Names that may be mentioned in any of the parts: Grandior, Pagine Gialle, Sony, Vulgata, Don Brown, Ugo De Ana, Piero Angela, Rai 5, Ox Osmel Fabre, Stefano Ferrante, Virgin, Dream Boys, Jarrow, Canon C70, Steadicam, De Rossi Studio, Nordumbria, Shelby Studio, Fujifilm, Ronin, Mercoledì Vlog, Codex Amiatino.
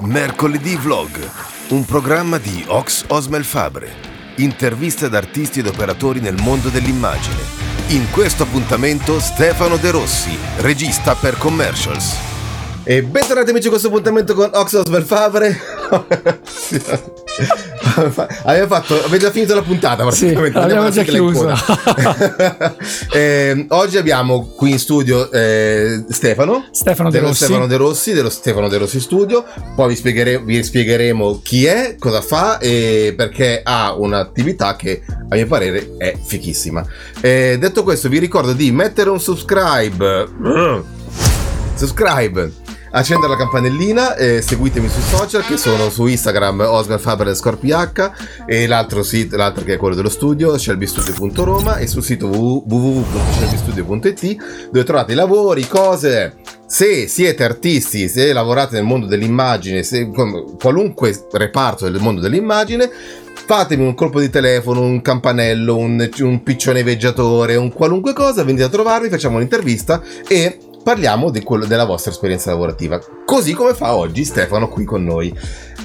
Mercoledì Vlog, un programma di Ox Osmel Fabre. Interviste ad artisti ed operatori nel mondo dell'immagine. In questo appuntamento Stefano De Rossi, regista per commercials. E bentornati amici a questo appuntamento con Ox Osmel Fabre. Avete già finito la puntata praticamente, sì, abbiamo già chiuso. Oggi abbiamo qui in studio Stefano De Rossi dello Stefano De Rossi Studio. Poi vi spiegheremo chi è, cosa fa e perché ha un'attività che a mio parere è fichissima. Detto questo, vi ricordo di mettere un subscribe, accendere la campanellina e seguitemi sui social, che sono su Instagram osmelfabre_ph e l'altro che è quello dello studio, shelbystudio.roma, e sul sito www.shelbystudio.it, dove trovate i lavori, cose. Se siete artisti, se lavorate nel mondo dell'immagine, se qualunque reparto del mondo dell'immagine, fatemi un colpo di telefono, un campanello, un piccione veggiatore, un qualunque cosa, venite a trovarmi, facciamo un'intervista e parliamo di quello, della vostra esperienza lavorativa, così come fa oggi Stefano qui con noi.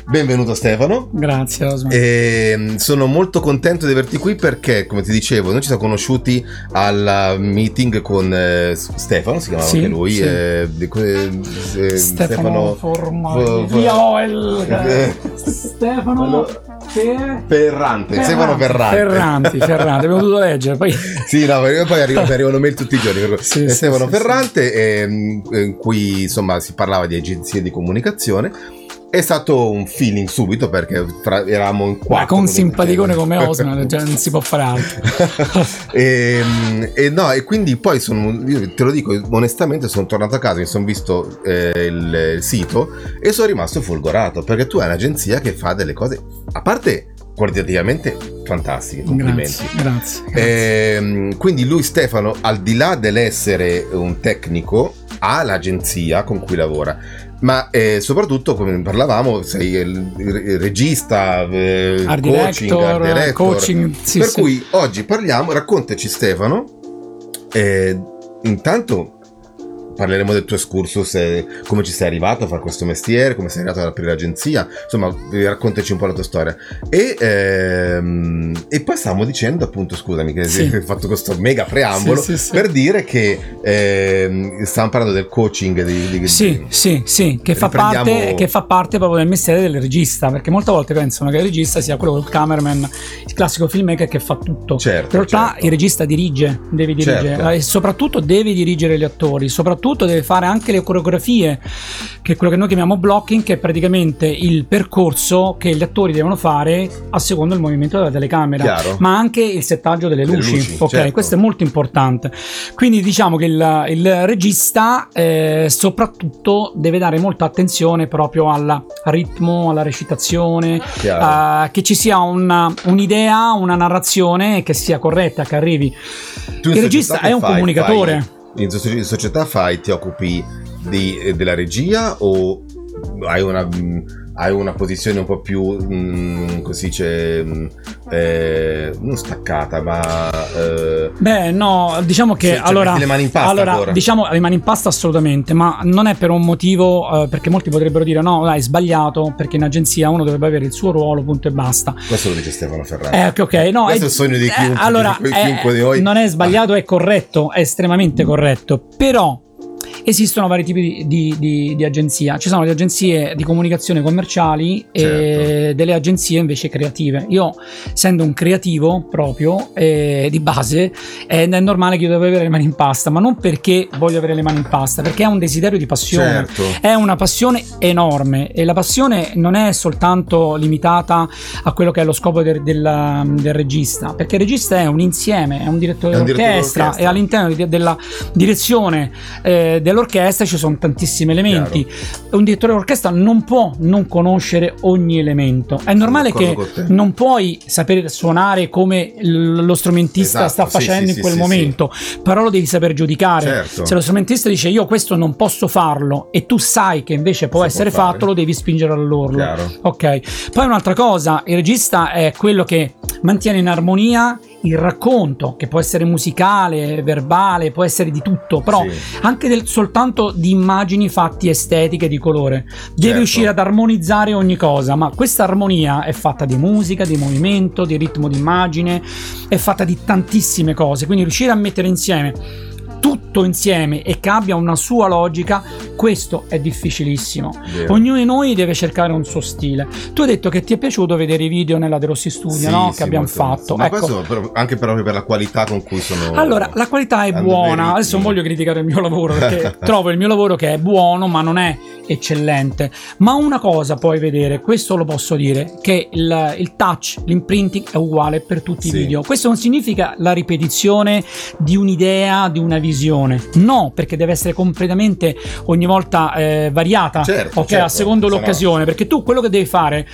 Benvenuto Stefano. Grazie Osmo. Sono molto contento di averti qui perché, come ti dicevo, noi ci siamo conosciuti al meeting con Stefano, si chiamava, sì, anche lui, sì. Stefano Ferrante, abbiamo dovuto leggere poi. Sì, no, poi arrivano mail tutti i giorni. Sì, Stefano Ferrante, in cui insomma si parlava di agenzie di comunicazione. È stato un feeling subito perché eravamo in quattro. Ma con un simpaticone come Osman, cioè non si può fare altro. E quindi poi io te lo dico onestamente, sono tornato a casa, mi sono visto il sito e sono rimasto folgorato perché tu hai un'agenzia che fa delle cose, a parte qualitativamente fantastiche, complimenti. Grazie. Quindi lui, Stefano, al di là dell'essere un tecnico, ha l'agenzia con cui lavora. Ma soprattutto, come parlavamo, sei il regista, art director, coaching. Sì, per sì. Cui oggi parliamo, raccontaci Stefano, intanto parleremo del tuo excursus, come ci sei arrivato a fare questo mestiere, come sei arrivato ad aprire l'agenzia, insomma raccontaci un po' la tua storia. E poi stavamo dicendo, appunto, scusami che sì, hai fatto questo mega preambolo, sì. Per dire che stavamo parlando del coaching che fa parte proprio del mestiere del regista, perché molte volte pensano che il regista sia quello col cameraman, il classico filmmaker che fa tutto. Certo, in realtà certo. Il regista deve dirigere, certo. E soprattutto deve dirigere gli attori, soprattutto deve fare anche le coreografie, che è quello che noi chiamiamo blocking, che è praticamente il percorso che gli attori devono fare a secondo il movimento della telecamera. Chiaro. Ma anche il settaggio delle luci, ok, certo. Questo è molto importante, quindi diciamo che il regista soprattutto deve dare molta attenzione proprio al ritmo, alla recitazione, che ci sia un'idea, una narrazione che sia corretta, che arrivi. Il regista è un comunicatore. In società ti occupi della regia o hai una posizione un po' più non staccata, ma diciamo che le mani in pasta assolutamente, ma non è per un motivo, perché molti potrebbero dire no, dai, sbagliato, perché in agenzia uno dovrebbe avere il suo ruolo, punto e basta. Questo lo dice Stefano Ferrante. No, questo è il sogno di chiunque, di noi. Non è sbagliato, è corretto, è estremamente corretto, però esistono vari tipi di agenzia. Ci sono le agenzie di comunicazione commerciali, certo, e delle agenzie invece creative. Io, essendo un creativo proprio di base, è normale che io devo avere le mani in pasta, ma non perché voglio avere le mani in pasta, perché è un desiderio di passione, certo. È una passione enorme e la passione non è soltanto limitata a quello che è lo scopo del regista, perché il regista è un insieme, è un direttore d'orchestra e all'interno della direzione dell'orchestra ci sono tantissimi elementi. Chiaro. Un direttore d'orchestra non può non conoscere ogni elemento. È normale che non puoi sapere suonare come lo strumentista, esatto, sta facendo momento, però lo devi saper giudicare. Certo. Se lo strumentista dice io questo non posso farlo e tu sai che invece può essere fatto, lo devi spingere all'orlo. Chiaro. Ok. Poi un'altra cosa, il regista è quello che mantiene in armonia il racconto, che può essere musicale, verbale, può essere di tutto, però anche soltanto di immagini, fatti, estetiche, di colore. Deve riuscire ad armonizzare ogni cosa, ma questa armonia è fatta di musica, di movimento, di ritmo d'immagine, è fatta di tantissime cose, quindi riuscire a mettere insieme tutto insieme e che abbia una sua logica, questo è difficilissimo. Ognuno di noi deve cercare un suo stile. Tu hai detto che ti è piaciuto vedere i video nella De Rossi Studio, no? Che abbiamo fatto. Ma questo però, anche proprio per la qualità con cui sono. Allora, la qualità è buona. Adesso non voglio criticare il mio lavoro, perché trovo il mio lavoro che è buono, ma non è eccellente. Ma una cosa puoi vedere, questo lo posso dire, che il touch, l'imprinting è uguale per tutti i video. Questo non significa la ripetizione di un'idea, di una visione, no, perché deve essere completamente ogni volta variata, certo, a secondo l'occasione, perché tu quello che devi fare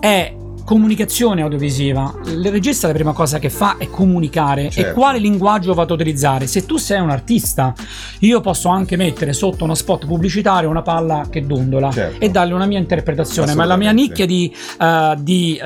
è comunicazione audiovisiva. Il regista la prima cosa che fa è comunicare, e quale linguaggio vado ad utilizzare. Se tu sei un artista, io posso anche mettere sotto uno spot pubblicitario una palla che dondola e darle una mia interpretazione, ma la mia nicchia di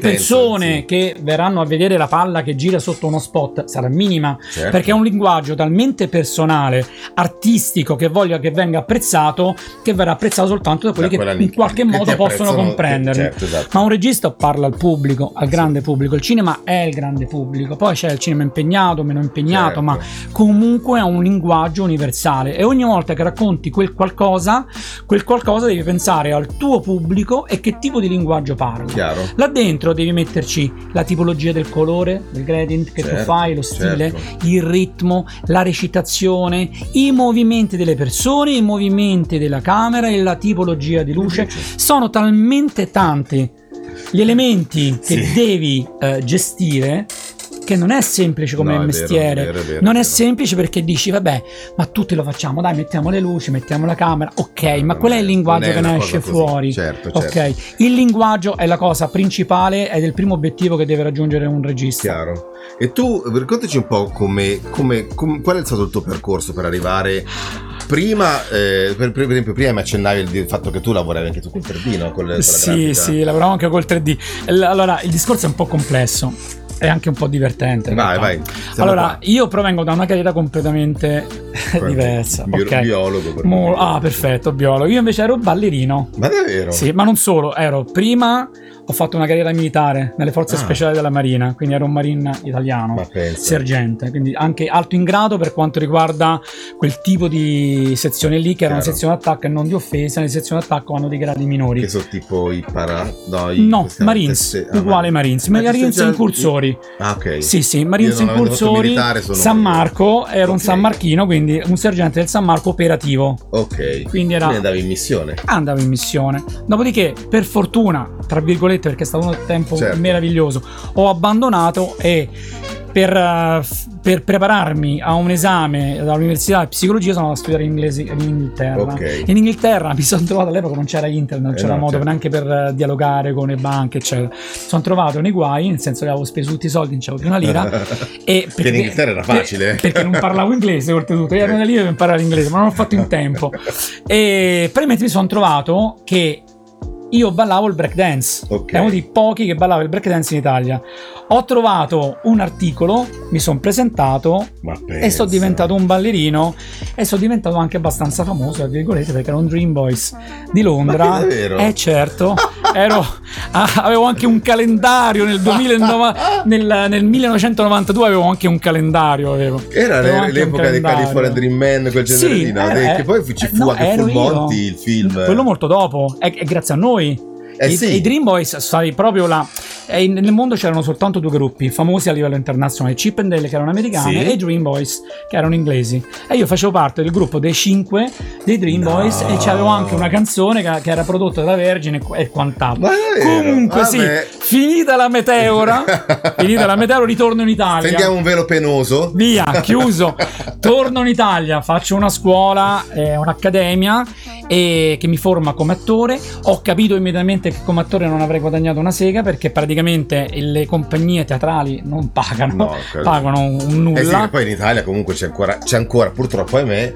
persone che verranno a vedere la palla che gira sotto uno spot sarà minima, perché è un linguaggio talmente personale, artistico, che voglio che venga apprezzato, che verrà apprezzato soltanto da quelli che in qualche modo possono comprenderlo. Ma un regista parla al pubblico, al grande pubblico. Il cinema è il grande pubblico, poi c'è il cinema impegnato, meno impegnato, ma comunque è un linguaggio universale, e ogni volta che racconti quel qualcosa devi pensare al tuo pubblico e che tipo di linguaggio parla. Là dentro devi metterci la tipologia del colore, del gradient che tu fai, lo stile, il ritmo, la recitazione, i movimenti delle persone, i movimenti della camera e la tipologia di luce. Sono talmente tanti gli elementi che devi gestire, che non è semplice come mestiere. È vero, non è semplice, perché dici vabbè, ma tutti lo facciamo, dai, mettiamo le luci, mettiamo la camera, ma qual è il linguaggio che ne esce fuori? Il linguaggio è la cosa principale ed è il primo obiettivo che deve raggiungere un regista. E tu raccontaci un po' come qual è stato il tuo percorso per arrivare. Prima, per esempio, prima mi accennavi il fatto che tu lavoravi anche tu col 3D, no? Sì, lavoravo anche col 3D. Allora, il discorso è un po' complesso, è anche un po' divertente. Vai. Allora, io provengo da una carriera completamente diversa. Biologo. Perfetto, biologo. Io invece ero ballerino. Ma davvero? Sì, ma non solo. Ho fatto una carriera militare nelle forze speciali della Marina, quindi ero un marine italiano, sergente, quindi anche alto in grado per quanto riguarda quel tipo di sezione lì, che era una sezione attacco e non di offesa. Le sezioni attacco hanno dei gradi minori, che sono tipo i Marines, uguale Marines, Marines incursori. Sì, Marines incursori, San Marco, ero un Sanmarchino, quindi un sergente del San Marco operativo. Quindi andavi in missione. Dopodiché, per fortuna, tra virgolette, perché è stato un tempo meraviglioso, ho abbandonato, e per prepararmi a un esame dall'università di psicologia sono andato a studiare inglese in Inghilterra. In Inghilterra mi sono trovato, all'epoca non c'era internet, non c'era modo neanche per dialogare con le banche, eccetera. Sono trovato nei guai, nel senso che avevo speso tutti i soldi, non c'avevo più una lira, perché in Inghilterra era facile, perché non parlavo inglese, oltretutto ero lì per imparare l'inglese, ma non ho fatto in tempo, e praticamente mi sono trovato che io ballavo il breakdance, è uno dei pochi che ballava il breakdance in Italia. Ho trovato un articolo, mi sono presentato e sono diventato un ballerino, e sono diventato anche abbastanza famoso, tra virgolette, perché ero un Dream Boys di Londra. Avevo anche un calendario nel 1992, avevo anche un calendario. Era l'epoca dei California Dream Man, quel genere lì, che poi ci fu anche Monti, il film. Quello molto dopo, è grazie a noi. I Dream Boys, sai, proprio là nel mondo c'erano soltanto due gruppi famosi a livello internazionale, Chip and Dale, che erano americani, e i Dream Boys, che erano inglesi, e io facevo parte del gruppo dei 5 dei Dream Boys, e c'avevo anche una canzone che era prodotta da Virgin e quant'altro. Comunque finita la meteora ritorno in Italia, prendiamo un velo penoso, via, chiuso. Torno in Italia, faccio una scuola, un'accademia, che mi forma come attore. Ho capito immediatamente che come attore non avrei guadagnato una sega, perché praticamente praticamente le compagnie teatrali non pagano, pagano un nulla. Sì, poi in Italia comunque c'è ancora purtroppo, ahimè,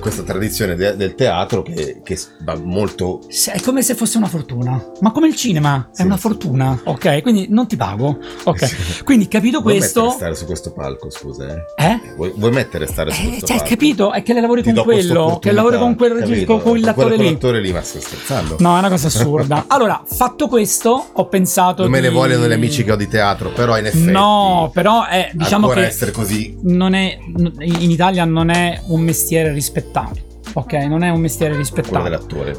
questa tradizione del teatro che va molto... È come se fosse una fortuna, ma come il cinema, sì, è una fortuna, ok? Quindi non ti pago, ok? Sì. Quindi capito questo... Vuoi mettere stare su questo palco, scusa, Vuoi mettere stare su questo palco? Capito? È che le lavori con quello, che lavori con quel regista, con l'attore lì, ma sto scherzando. No, è una cosa assurda. Allora, fatto questo, ho pensato non me ne vogliono gli amici che ho di teatro, però in effetti no, però è, diciamo che essere così non è, in Italia non è un mestiere rispettato. Ok, non è un mestiere rispettato.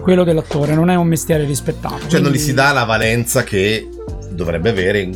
Quello dell'attore non è un mestiere rispettato. Cioè quindi... non gli si dà la valenza che dovrebbe avere,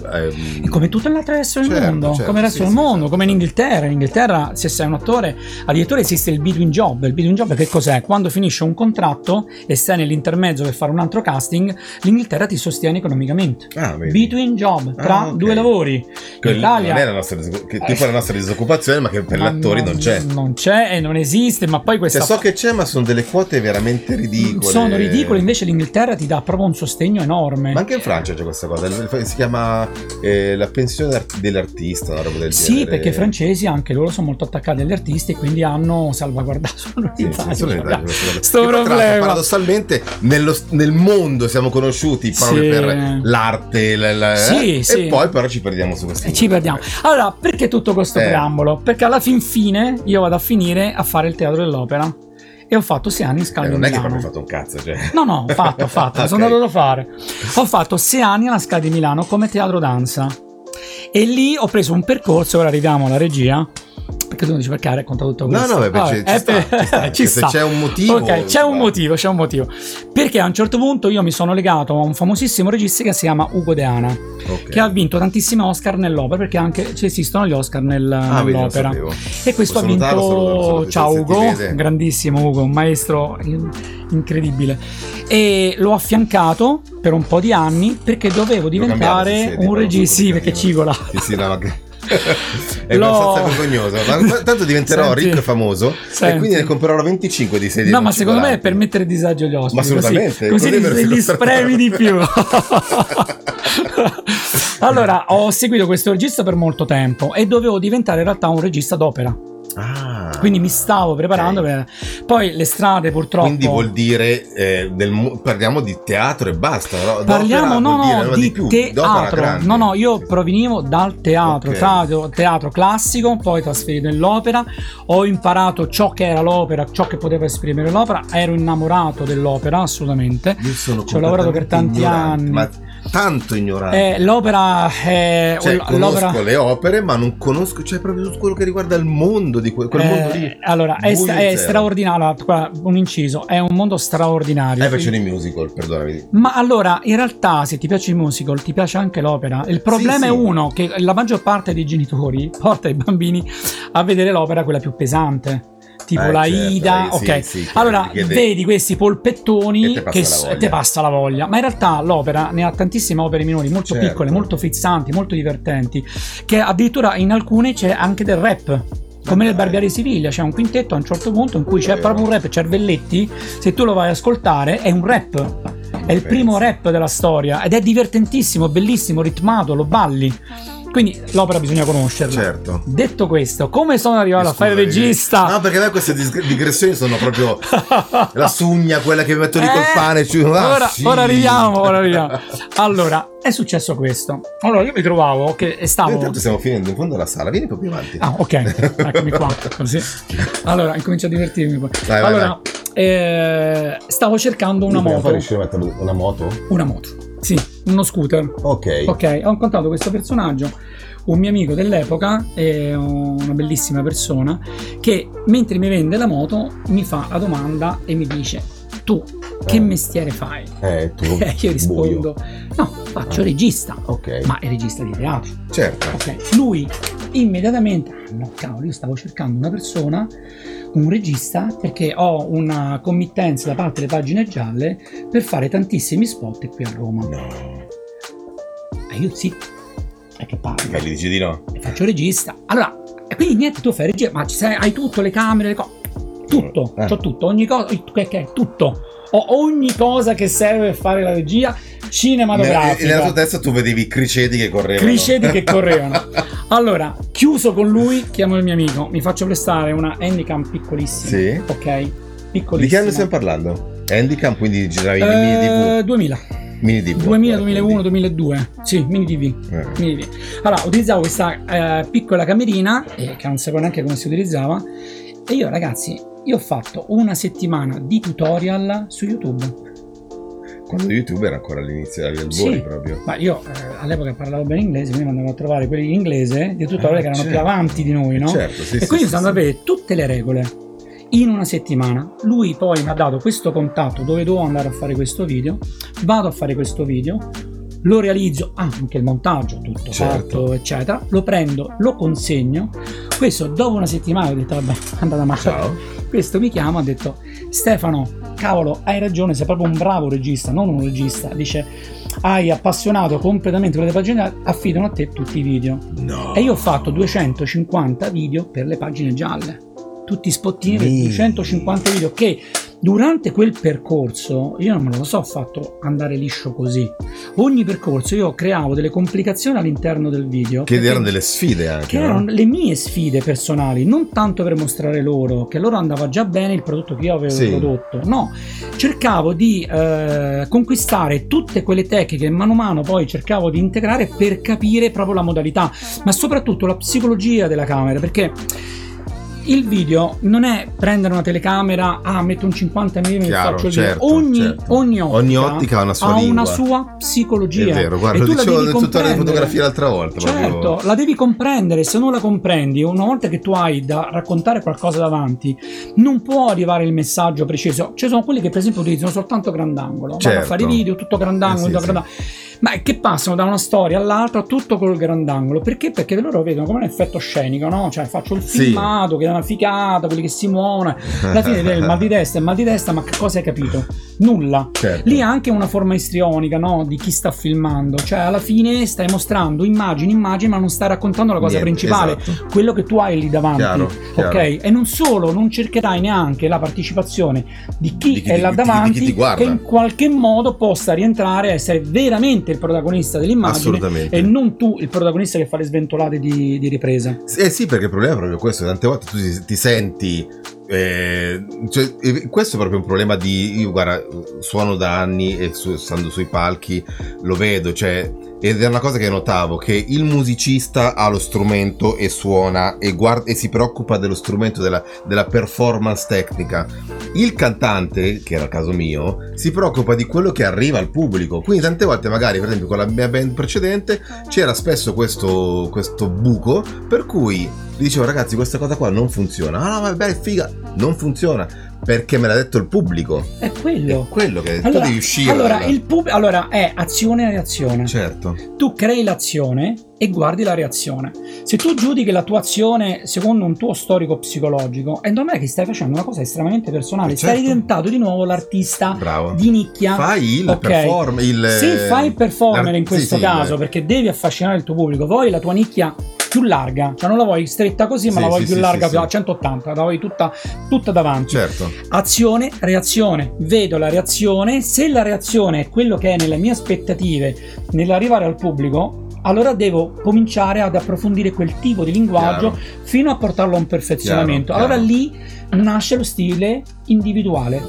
come tutto l'altro resto del mondo, come il resto del mondo, come in Inghilterra. In Inghilterra, se sei un attore, addirittura esiste il between job. Il between job che cos'è? Quando finisce un contratto e stai nell'intermezzo per fare un altro casting, l'Inghilterra ti sostiene economicamente. Between job, tra due lavori. In Italia non è la nostra disoccupazione, ma che per gli attori non c'è. Non c'è e non esiste, ma poi questa... So che c'è, ma sono delle quote veramente ridicole. Sono ridicole, invece l'Inghilterra ti dà proprio un sostegno enorme. Ma anche in Francia c'è questa cosa. Si chiama la pensione dell'artista, una roba del genere. Sì, perché i francesi anche loro sono molto attaccati agli artisti e quindi hanno salvaguardato questo problema. Paradossalmente nel mondo siamo conosciuti proprio per l'arte e poi però ci perdiamo su questo. Allora, perché tutto questo preambolo? Perché alla fin fine io vado a finire a fare il teatro dell'opera. E ho fatto 6 anni in Scala di Milano. Non è che proprio ho fatto un cazzo, cioè. No, ho fatto, okay. Sono andato a fare. Ho fatto 6 anni alla Scala di Milano come teatro danza. E lì ho preso un percorso, ora arriviamo alla regia. Perché tu non dici perché hai raccontato tutto questo? No, perché ci sta. C'è un motivo. Ok, c'è un motivo. Perché a un certo punto io mi sono legato a un famosissimo regista che si chiama Ugo De Ana, che ha vinto tantissimi Oscar nell'opera, perché anche ci esistono gli Oscar nell'opera. E questo ha vinto... Ciao Ugo, grandissimo Ugo, un maestro incredibile. E l'ho affiancato per un po' di anni perché dovevo diventare un regista. Sì, perché cigola. Sì, no, perché... è abbastanza vergognoso, ma tanto diventerò ricco e famoso e quindi ne comprerò 25 di sedie. No, ma secondo me è per mettere disagio agli ospiti, ma assolutamente così li spremi di più. Allora ho seguito questo regista per molto tempo e dovevo diventare in realtà un regista d'opera. Quindi mi stavo preparando per... Poi le strade purtroppo... Quindi vuol dire parliamo di teatro e basta. Parliamo di teatro. No, io provenivo dal teatro, teatro classico, poi trasferito nell'opera. Ho imparato ciò che era l'opera, ciò che poteva esprimere l'opera. Ero innamorato dell'opera, assolutamente. Io sono Ci ho lavorato per tanti anni. Ma... tanto ignorante. L'opera è... Cioè, conosco le opere, ma non conosco... Cioè, proprio tutto quello che riguarda il mondo di quel mondo lì. Allora, è straordinario. Guarda, un inciso. È un mondo straordinario. Faccio i musical, perdonami. Ma allora, in realtà, se ti piace il musical, ti piace anche l'opera. Il problema è uno, che la maggior parte dei genitori porta i bambini a vedere l'opera quella più pesante. Tipo la Ida, ok. Allora vedi questi polpettoni che ti passa la voglia, ma in realtà l'opera ne ha tantissime opere minori, molto piccole, molto frizzanti, molto divertenti, che addirittura in alcune c'è anche del rap. Come nel Barbiere di Siviglia c'è un quintetto a un certo punto in cui c'è proprio un rap. Cervelletti, se tu lo vai ad ascoltare, è un rap. È il primo rap della storia ed è divertentissimo, bellissimo, ritmato, lo balli. Quindi l'opera bisogna conoscerla. Certo. Detto questo, come sono arrivato a fare regista? No, perché da queste digressioni sono proprio la sugna, quella che mi metto lì col pane. Ora arriviamo. Allora, è successo questo. Allora, io mi trovavo che stavo... Intanto stiamo finendo in fondo alla sala, vieni un po' più avanti. Eccomi qua, così. Allora, incomincio a divertirmi poi. Vai. Stavo cercando una moto. Puoi riuscire a mettere una moto? Una moto. Sì, uno scooter. Ok. Ho incontrato questo personaggio, un mio amico dell'epoca, una bellissima persona, che mentre mi vende la moto mi fa la domanda e mi dice: tu che mestiere fai? Tu. Io rispondo: no, faccio regista. Ok. Ma è regista di teatro. Certo. Ok. Lui immediatamente: no, cavolo, io stavo cercando una persona, un regista, perché ho una committenza da parte delle Pagine Gialle per fare tantissimi spot qui a Roma. E io zitto, perché parlo. Gli dici di no? E faccio regista. Allora, e quindi niente, tu fai regista, ma hai tutto, le camere, le cose. Tutto, c'ho tutto, ogni cosa, che è tutto. Ho ogni cosa che serve per fare la regia, cinematografica. Nella tua testa tu vedevi criceti che correvano. Allora, chiuso con lui, chiamo il mio amico, mi faccio prestare una Handycam piccolissima. Sì. Ok, piccolissima. Di che anno stiamo parlando? Handicam, quindi giravi mini TV? 2000. Mini TV. 2000, 2001, 2002. Sì, mini TV. Mini TV. Allora, utilizzavo questa piccola camerina, che non sapevo neanche come si utilizzava. E io, ragazzi, io ho fatto una settimana di tutorial su YouTube. Quando YouTube era ancora all'inizio degli albori, sì, proprio. Ma io all'epoca parlavo bene inglese, quindi andavo a trovare quelli in inglese, dei tutorial che erano più avanti di noi, no? Certo, sì, e sì, quindi sono andato a vedere tutte le regole. In una settimana lui poi mi ha dato questo contatto dove devo andare a fare questo video, vado a fare questo video, lo realizzo, anche il montaggio tutto fatto eccetera, lo prendo, lo consegno. Questo dopo una settimana ho detto vabbè, andata male. Ciao. Questo mi chiama, ha detto Stefano, cavolo, hai ragione, sei proprio un bravo regista, non un regista, dice hai appassionato completamente per le pagine, affidano a te tutti i video. No. E io ho fatto 250 video per le pagine gialle, tutti i spottini per 250 video, che durante quel percorso io non me lo so fatto andare liscio così. Ogni percorso io creavo delle complicazioni all'interno del video che erano delle sfide anche, che erano le mie sfide personali, non tanto per mostrare loro che loro andava già bene il prodotto che io avevo prodotto, no, cercavo di conquistare tutte quelle tecniche mano a mano, poi cercavo di integrare per capire proprio la modalità, ma soprattutto la psicologia della camera, perché il video non è prendere una telecamera, metto un 50 mm e faccio il video. Ogni ottica ha una sua lingua, ha una sua psicologia. È vero, guarda, lo dicevo nel tutorial di fotografia l'altra volta. Certo, proprio. La devi comprendere, se non la comprendi, una volta che tu hai da raccontare qualcosa davanti, non può arrivare il messaggio preciso. Ci sono quelli che per esempio utilizzano soltanto grandangolo, vanno a fare i video, tutto grandangolo, ma che passano da una storia all'altra tutto col grandangolo, perché? Perché loro vedono come un effetto scenico, no? Cioè faccio il filmato che è una figata, quelli che si muovono, alla fine del mal di testa, ma che cosa hai capito? Nulla. Lì è anche una forma istrionica, no? Di chi sta filmando, cioè alla fine stai mostrando immagini, ma non stai raccontando la cosa principale, quello che tu hai lì davanti. Chiaro. Ok? E non solo, non cercherai neanche la partecipazione di chi è là davanti, di chi che in qualche modo possa rientrare a essere veramente il protagonista dell'immagine e non tu il protagonista che fa le sventolate di ripresa. Sì, perché il problema è proprio questo, tante volte tu ti senti cioè, questo è proprio un problema di, io guarda, suono da anni e stando sui palchi lo vedo, cioè, ed è una cosa che notavo, che il musicista ha lo strumento e suona e si preoccupa dello strumento, della performance tecnica. Il cantante, che era il caso mio, si preoccupa di quello che arriva al pubblico, quindi tante volte magari, per esempio con la mia band precedente c'era spesso questo buco per cui dicevo ragazzi questa cosa qua non funziona, ah no vabbè figa, non funziona perché me l'ha detto il pubblico, è quello che tu devi uscire. Allora è azione e reazione. Certo. Tu crei l'azione e guardi la reazione. Se tu giudichi la tua azione secondo un tuo storico psicologico, e non è che stai facendo una cosa estremamente personale, stai diventando di nuovo l'artista di nicchia. Fai il performer. Se fai il performer in questo caso, perché devi affascinare il tuo pubblico, vuoi la tua nicchia più larga, cioè non la vuoi stretta così, ma la vuoi più larga, più a 180, la vuoi tutta davanti. Certo. Azione, reazione, vedo la reazione, se la reazione è quello che è nelle mie aspettative nell'arrivare al pubblico, allora devo cominciare ad approfondire quel tipo di linguaggio fino a portarlo a un perfezionamento. Lì nasce lo stile individuale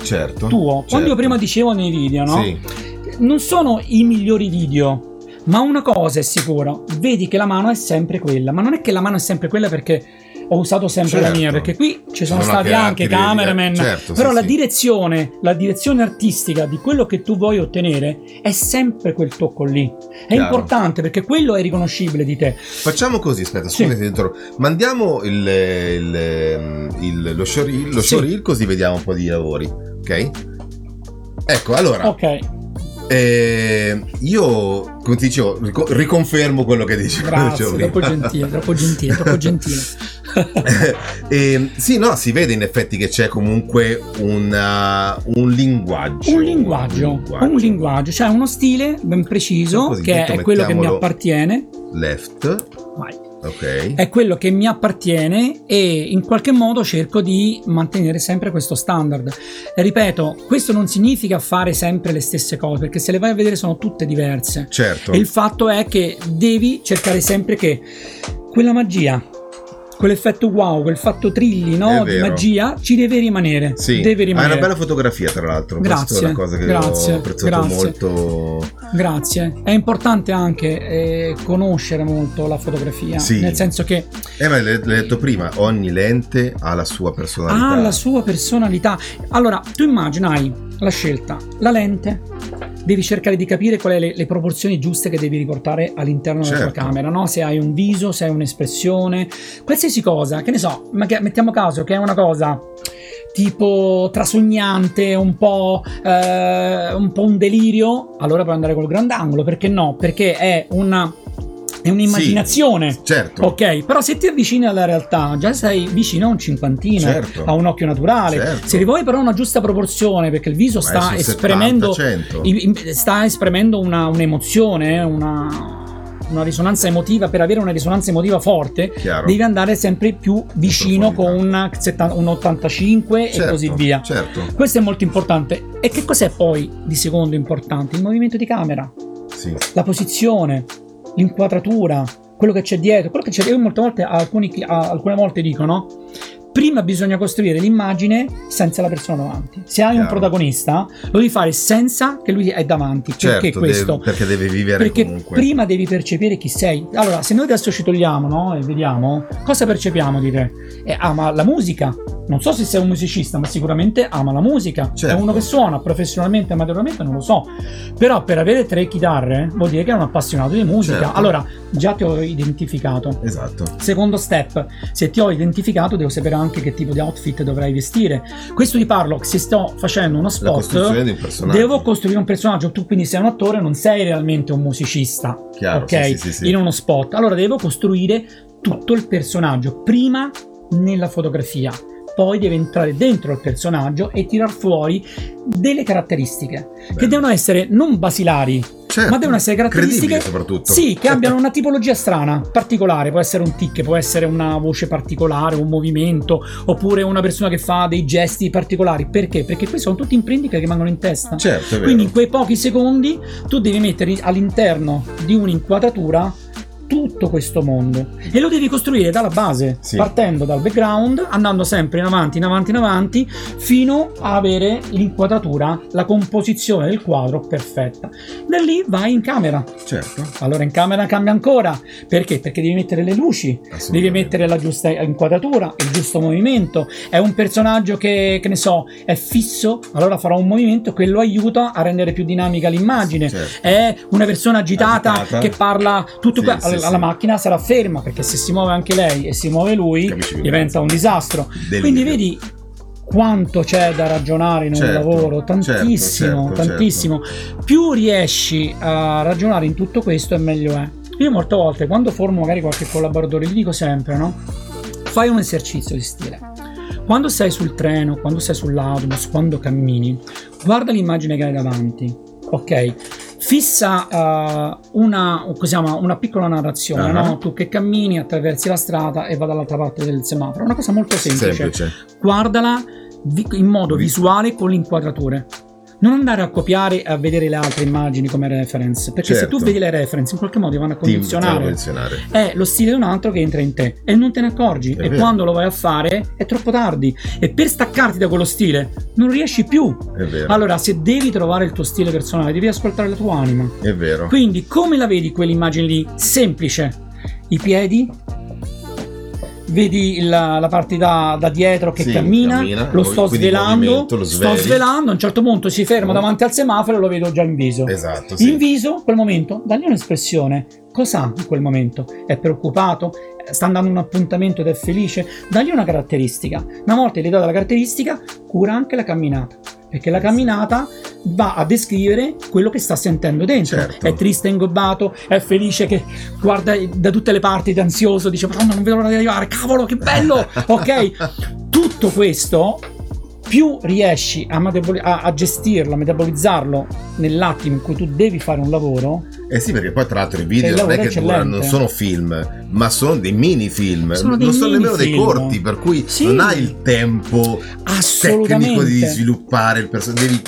tuo. Quando io prima dicevo nei video, no? Non sono i migliori video, ma una cosa è sicura, vedi che la mano è sempre quella, ma non è che la mano è sempre quella perché ho usato sempre la mia, perché qui ci sono stati anche cameraman, però la direzione artistica di quello che tu vuoi ottenere è sempre quel tocco lì, è importante perché quello è riconoscibile di te. Facciamo così, aspetta, scusate, mandiamo lo showreel, così vediamo un po' di lavori, ok? Ecco, allora... Ok. Io, come ti dicevo, riconfermo quello che dicevo. Grazie, troppo gentile. Sì, no, si vede in effetti che c'è comunque un linguaggio, cioè uno stile ben preciso che è quello che mi appartiene. Left. Vai. Okay. È quello che mi appartiene e in qualche modo cerco di mantenere sempre questo standard. Ripeto, questo non significa fare sempre le stesse cose, perché se le vai a vedere sono tutte diverse. Certo. E il fatto è che devi cercare sempre che quella magia, quell'effetto wow, quel fatto trilli, no, di magia ci deve rimanere. Sì, deve rimanere. È una bella fotografia, tra l'altro. Grazie, è una cosa che ho apprezzato molto. Grazie. È importante anche conoscere molto la fotografia, sì, nel senso che ma l'hai detto prima, ogni lente ha la sua personalità. Ha la sua personalità. Allora, tu immagina, hai la scelta, la lente. Devi cercare di capire qual è le proporzioni giuste che devi riportare all'interno della tua camera, no? Se hai un viso, se hai un'espressione, qualsiasi cosa, che ne so, ma che, mettiamo caso che è una cosa tipo trasognante, un po' un delirio, allora puoi andare col grandangolo, perché no? Perché è un'immaginazione, sì, certo. Ok, però se ti avvicini alla realtà già sei vicino a un cinquantino, certo, a un occhio naturale, certo. Se vuoi però una giusta proporzione, perché il viso sta esprimendo, un'emozione, una risonanza emotiva. Per avere una risonanza emotiva forte, chiaro, devi andare sempre più vicino con un 85, certo, e così via, certo. Questo è molto importante. E che cos'è poi di secondo importante? Il movimento di camera, sì, la posizione, l'inquadratura, quello che c'è dietro, quello che c'è dietro. Io molte volte, alcune volte dico, no, prima bisogna costruire l'immagine senza la persona davanti. Se hai, chiaro, un protagonista, lo devi fare senza che lui è davanti, certo, perché questo perché deve vivere, perché comunque prima devi percepire chi sei. Allora, se noi adesso ci togliamo, no, e vediamo cosa percepiamo di te, ama la musica. Non so se sei un musicista, ma sicuramente ama la musica, certo. È uno che suona professionalmente, amatorialmente, non lo so, però per avere 3 chitarre vuol dire che è un appassionato di musica, certo. Allora già ti ho identificato, esatto. Secondo step, se ti ho identificato devo sapere anche che tipo di outfit dovrai vestire. Questo ti parlo se sto facendo uno spot, devo costruire un personaggio. Tu quindi sei un attore, non sei realmente un musicista, chiaro, ok, sì. In uno spot allora devo costruire tutto il personaggio prima nella fotografia. Poi deve entrare dentro il personaggio e tirar fuori delle caratteristiche, beh, che devono essere non basilari, certo, ma devono essere caratteristiche, soprattutto, sì, che, certo, abbiano una tipologia strana, particolare. Può essere un tic, può essere una voce particolare, un movimento, oppure una persona che fa dei gesti particolari. Perché? Perché questi sono tutti imprinti che rimangono in testa, certo, è vero. Quindi in quei pochi secondi tu devi mettere all'interno di un'inquadratura tutto questo mondo e lo devi costruire dalla base, sì, partendo dal background, andando sempre in avanti fino a avere l'inquadratura, la composizione del quadro perfetta. Da lì vai in camera, certo. Allora in camera cambia ancora, perché devi mettere le luci, devi mettere la giusta inquadratura, il giusto movimento. È un personaggio che ne so, è fisso, allora farà un movimento che lo aiuta a rendere più dinamica l'immagine, certo. È una persona agitata che parla tutto, sì, qua, allora, la macchina sarà ferma, perché se si muove anche lei e si muove lui, capisci, diventa un disastro. Delirio. Quindi vedi quanto c'è da ragionare in un, certo, lavoro, tantissimo. Certo. Più riesci a ragionare in tutto questo e meglio è. Io molte volte quando formo magari qualche collaboratore gli dico sempre, no? Fai un esercizio di stile. Quando sei sul treno, quando sei sull'autobus, quando cammini, guarda l'immagine che hai davanti, ok? Fissa una piccola narrazione, uh-huh, no? Tu che cammini, attraversi la strada e va dall'altra parte del semaforo. Una cosa molto semplice. Guardala in modo visuale con le inquadrature. Non andare a copiare e a vedere le altre immagini come reference, perché, certo, se tu vedi le reference in qualche modo vanno a condizionare. È lo stile di un altro che entra in te e non te ne accorgi, è e vero. Quando lo vai a fare è troppo tardi e per staccarti da quello stile non riesci più. È vero. Allora se devi trovare il tuo stile personale devi ascoltare la tua anima. È vero. Quindi come la vedi quell'immagine lì? Semplice. I piedi, vedi la parte da dietro che, sì, cammina, lo sto svelando, a un certo punto si ferma davanti al semaforo e lo vedo già in viso. Esatto, sì. In viso, quel momento, dagli un'espressione. Cos'ha in quel momento? È preoccupato? Sta andando a un appuntamento ed è felice? Dagli una caratteristica. Una volta gli data la caratteristica, cura anche la camminata. Perché la camminata va a descrivere quello che sta sentendo dentro, certo. È triste, è ingobbato, è felice, che guarda da tutte le parti, è ansioso, dice: "Madonna, non vedo l'ora di arrivare, cavolo, che bello!" Ok? Tutto questo più riesci a gestirlo, a metabolizzarlo nell'attimo in cui tu devi fare un lavoro. Eh sì, perché poi tra l'altro i video non è che durano, non sono film, ma sono dei mini film, non sono nemmeno dei corti, per cui sì, non hai il tempo tecnico di sviluppare il personaggio, devi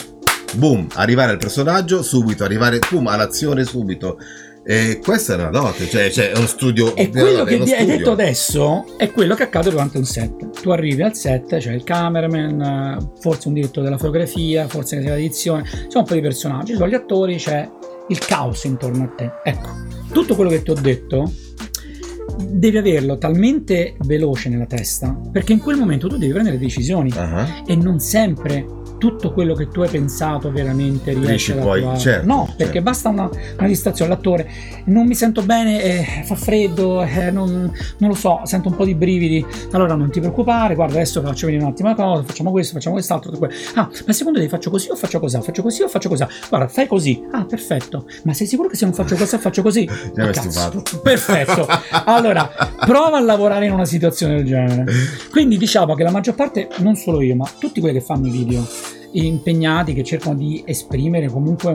boom, arrivare al personaggio subito, arrivare boom all'azione subito. E questa è una dote, cioè è uno studio. E quello che vi hai detto adesso è quello che accade durante un set. Tu arrivi al set, c'è il cameraman, forse un direttore della fotografia, forse una edizione, ci sono un po' di personaggi, sono gli attori, c'è il caos intorno a te. Ecco, tutto quello che ti ho detto devi averlo talmente veloce nella testa, perché in quel momento tu devi prendere decisioni e non sempre tutto quello che tu hai pensato veramente riesce ad attuare. Certo, no, certo. Perché basta una distrazione. L'attore: non mi sento bene, fa freddo, non lo so, sento un po' di brividi. Allora non ti preoccupare, guarda, adesso faccio venire un'ottima cosa, facciamo questo, facciamo quest'altro. Ah, ma secondo te faccio così o faccio così? Faccio così o faccio così? Guarda, fai così. Ah, perfetto. Ma sei sicuro che se non faccio così faccio così? Ah, cazzo, perfetto. Allora, prova a lavorare in una situazione del genere. Quindi diciamo che la maggior parte, non solo io, ma tutti quelli che fanno i video impegnati, che cercano di esprimere comunque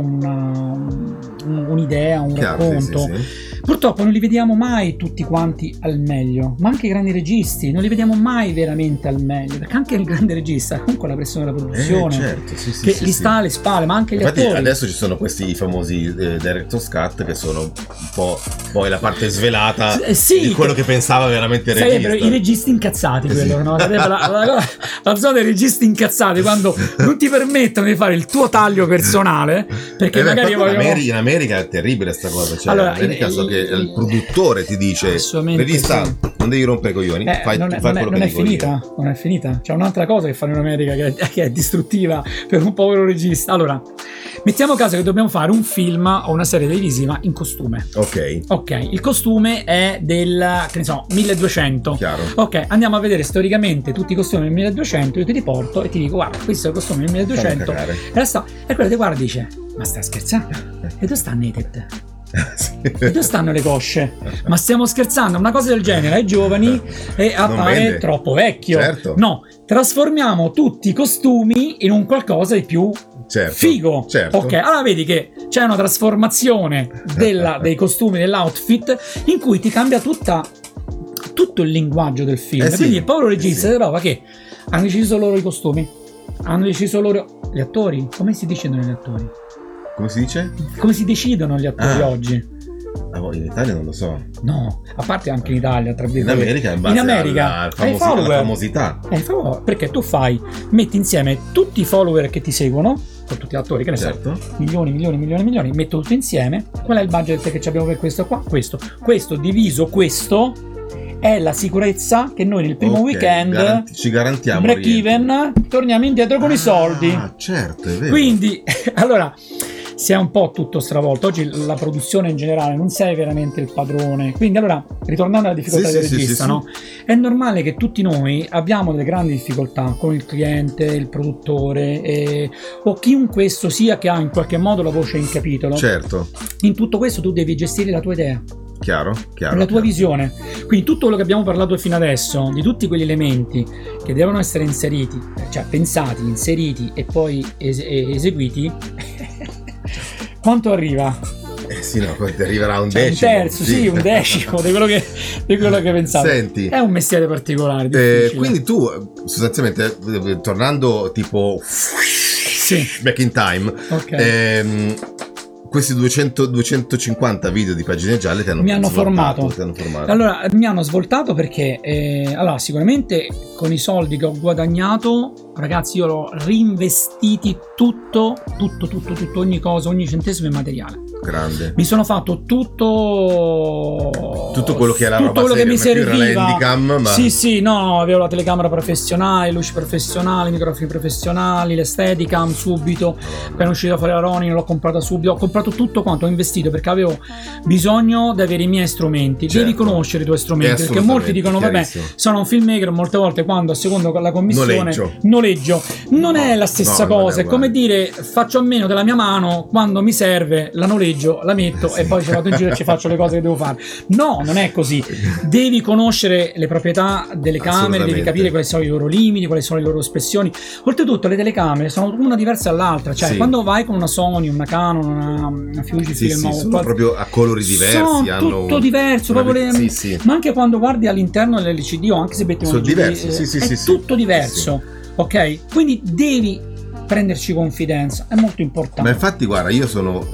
un'idea, un racconto, sì. Purtroppo non li vediamo mai tutti quanti al meglio, ma anche i grandi registi non li vediamo mai veramente al meglio, perché anche il grande regista è comunque la pressione della produzione, certo, sì, che gli sta alle spalle, ma anche infatti gli attori. Adesso ci sono questi famosi director's cut, che sono un po' poi la parte svelata di quello che pensava veramente il regista. I registi incazzati, quello, no? la zona dei registi incazzati, quando non ti permettono di fare il tuo taglio personale, perché magari in America è terribile sta cosa, cioè allora, in America so che il produttore ti dice: regista, non devi rompere i coglioni, non è finita. C'è un'altra cosa che fanno in America che è distruttiva per un povero regista. Allora, mettiamo caso che dobbiamo fare un film o una serie televisiva in costume. Ok, il costume è del, che ne so, 1200. Chiaro. Ok, andiamo a vedere storicamente tutti i costumi del 1200, io ti riporto e ti dico: guarda, questo è il costume del 1200. E quello ti guarda e dice: ma stai scherzando? E dove sta Naked? E dove stanno le cosce? Ma stiamo scherzando? Una cosa del genere ai giovani e appare troppo vecchio. Certo. No, trasformiamo tutti i costumi in un qualcosa di più figo. Certo. Ok, allora vedi che c'è una trasformazione dei costumi, dell'outfit, in cui ti cambia tutto il linguaggio del film. Quindi il povero regista si trova che hanno deciso loro i costumi, hanno deciso loro gli attori. Come si decidono gli attori? Come si decidono gli attori oggi? In Italia non lo so. No, a parte anche in Italia, tra virgolette. In America alla famosità. Perché tu metti insieme tutti i follower che ti seguono, con tutti gli attori, che ne so, milioni, metto tutto insieme. Qual è il budget che abbiamo per questo qua? Questo diviso questo è la sicurezza che noi nel primo weekend ci garantiamo break even, torniamo indietro con i soldi. Certo, è vero. Quindi, allora, si è un po' tutto stravolto. Oggi la produzione in generale, non sei veramente il padrone. Quindi allora, ritornando alla difficoltà del regista, è normale che tutti noi abbiamo delle grandi difficoltà con il cliente, il produttore o chiunque esso sia che ha in qualche modo la voce in capitolo. Certo. In tutto questo tu devi gestire la tua idea. Chiaro. La tua visione. Quindi tutto quello che abbiamo parlato fino adesso, di tutti quegli elementi che devono essere inseriti, cioè pensati, inseriti e poi eseguiti, quanto arriva? Quanto arriverà? Un decimo di quello che pensavo. Senti, è un mestiere particolare, quindi tu sostanzialmente, tornando tipo back in time, questi 250 video di Pagine Gialle ti hanno formato. Allora, mi hanno svoltato perché allora, sicuramente con i soldi che ho guadagnato, ragazzi, io l'ho reinvestiti tutto, ogni cosa, ogni centesimo in materiale. Grande. Mi sono fatto tutto quello che era roba seria, che mi serviva. Handycam, ma... Sì, no, avevo la telecamera professionale, luci professionali, microfoni professionali, le Steadicam subito. Appena uscito fuori la Ronin l'ho comprata subito. Ho comprato tutto quanto, ho investito perché avevo bisogno di avere i miei strumenti. Certo. Devi conoscere i tuoi strumenti, perché molti dicono: vabbè, sono un filmmaker, molte volte quando a seconda della commissione noleggio. noleggio non è la stessa cosa, è come dire faccio a meno della mia mano, quando mi serve la noleggio, la metto e poi ci vado in giro e ci faccio le cose che devo fare. No, non è così. Devi conoscere le proprietà delle camere, devi capire quali sono i loro limiti, quali sono le loro espressioni. Oltretutto le telecamere sono una diversa dall'altra, cioè quando vai con una Sony, una Canon, una Fujifilm sono proprio a colori diversi, sono tutto diverso, proprio le... ma anche quando guardi all'interno dell'LCD o anche se metti un diverso, è tutto diverso, ok? Quindi devi prenderci confidenza, è molto importante. Ma infatti guarda, io sono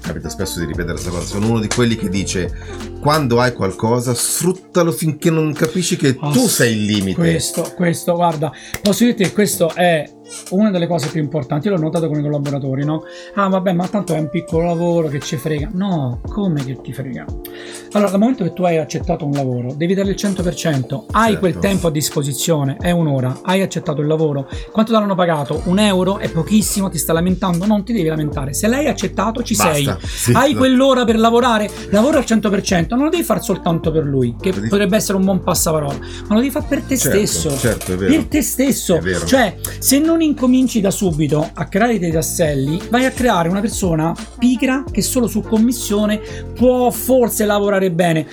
capita spesso di ripetere questa cosa, sono uno di quelli che dice quando hai qualcosa sfruttalo finché non capisci che tu sei il limite. Questo guarda, posso dirti che questo è una delle cose più importanti. Io l'ho notato con i collaboratori, no? Ah vabbè, ma tanto è un piccolo lavoro, che ci frega. No, come che ti frega? Allora, dal momento che tu hai accettato un lavoro devi dare il 100%. Hai quel tempo a disposizione, è un'ora, hai accettato il lavoro, quanto te l'hanno pagato? €1, è pochissimo, ti sta lamentando? Non ti devi lamentare, se l'hai accettato ci sei, hai quell'ora per lavorare, lavora al 100%. Non lo devi fare soltanto per lui, che potrebbe essere un buon passaparola, ma lo devi fare per te stesso, certo, è vero. Per te stesso, è vero. Cioè, se non incominci da subito a creare dei tasselli, vai a creare una persona pigra che solo su commissione può forse lavorare bene.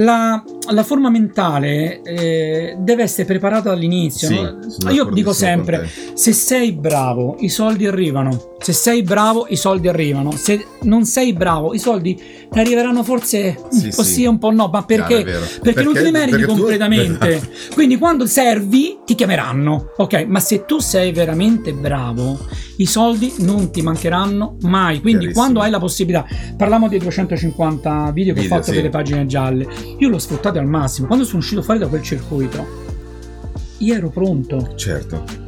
La forma mentale deve essere preparata dall'inizio, no? Io dico sempre, se sei bravo i soldi arrivano, se non sei bravo i soldi ti arriveranno forse un po' sì, un po' no, ma perché? Perché non te li meriti completamente, quindi quando servi ti chiameranno, ok? Ma se tu sei veramente bravo i soldi non ti mancheranno mai, quindi quando hai la possibilità, parliamo dei 250 video che ho fatto per le Pagine Gialle, io l'ho sfruttato al massimo. Quando sono uscito fuori da quel circuito io ero pronto,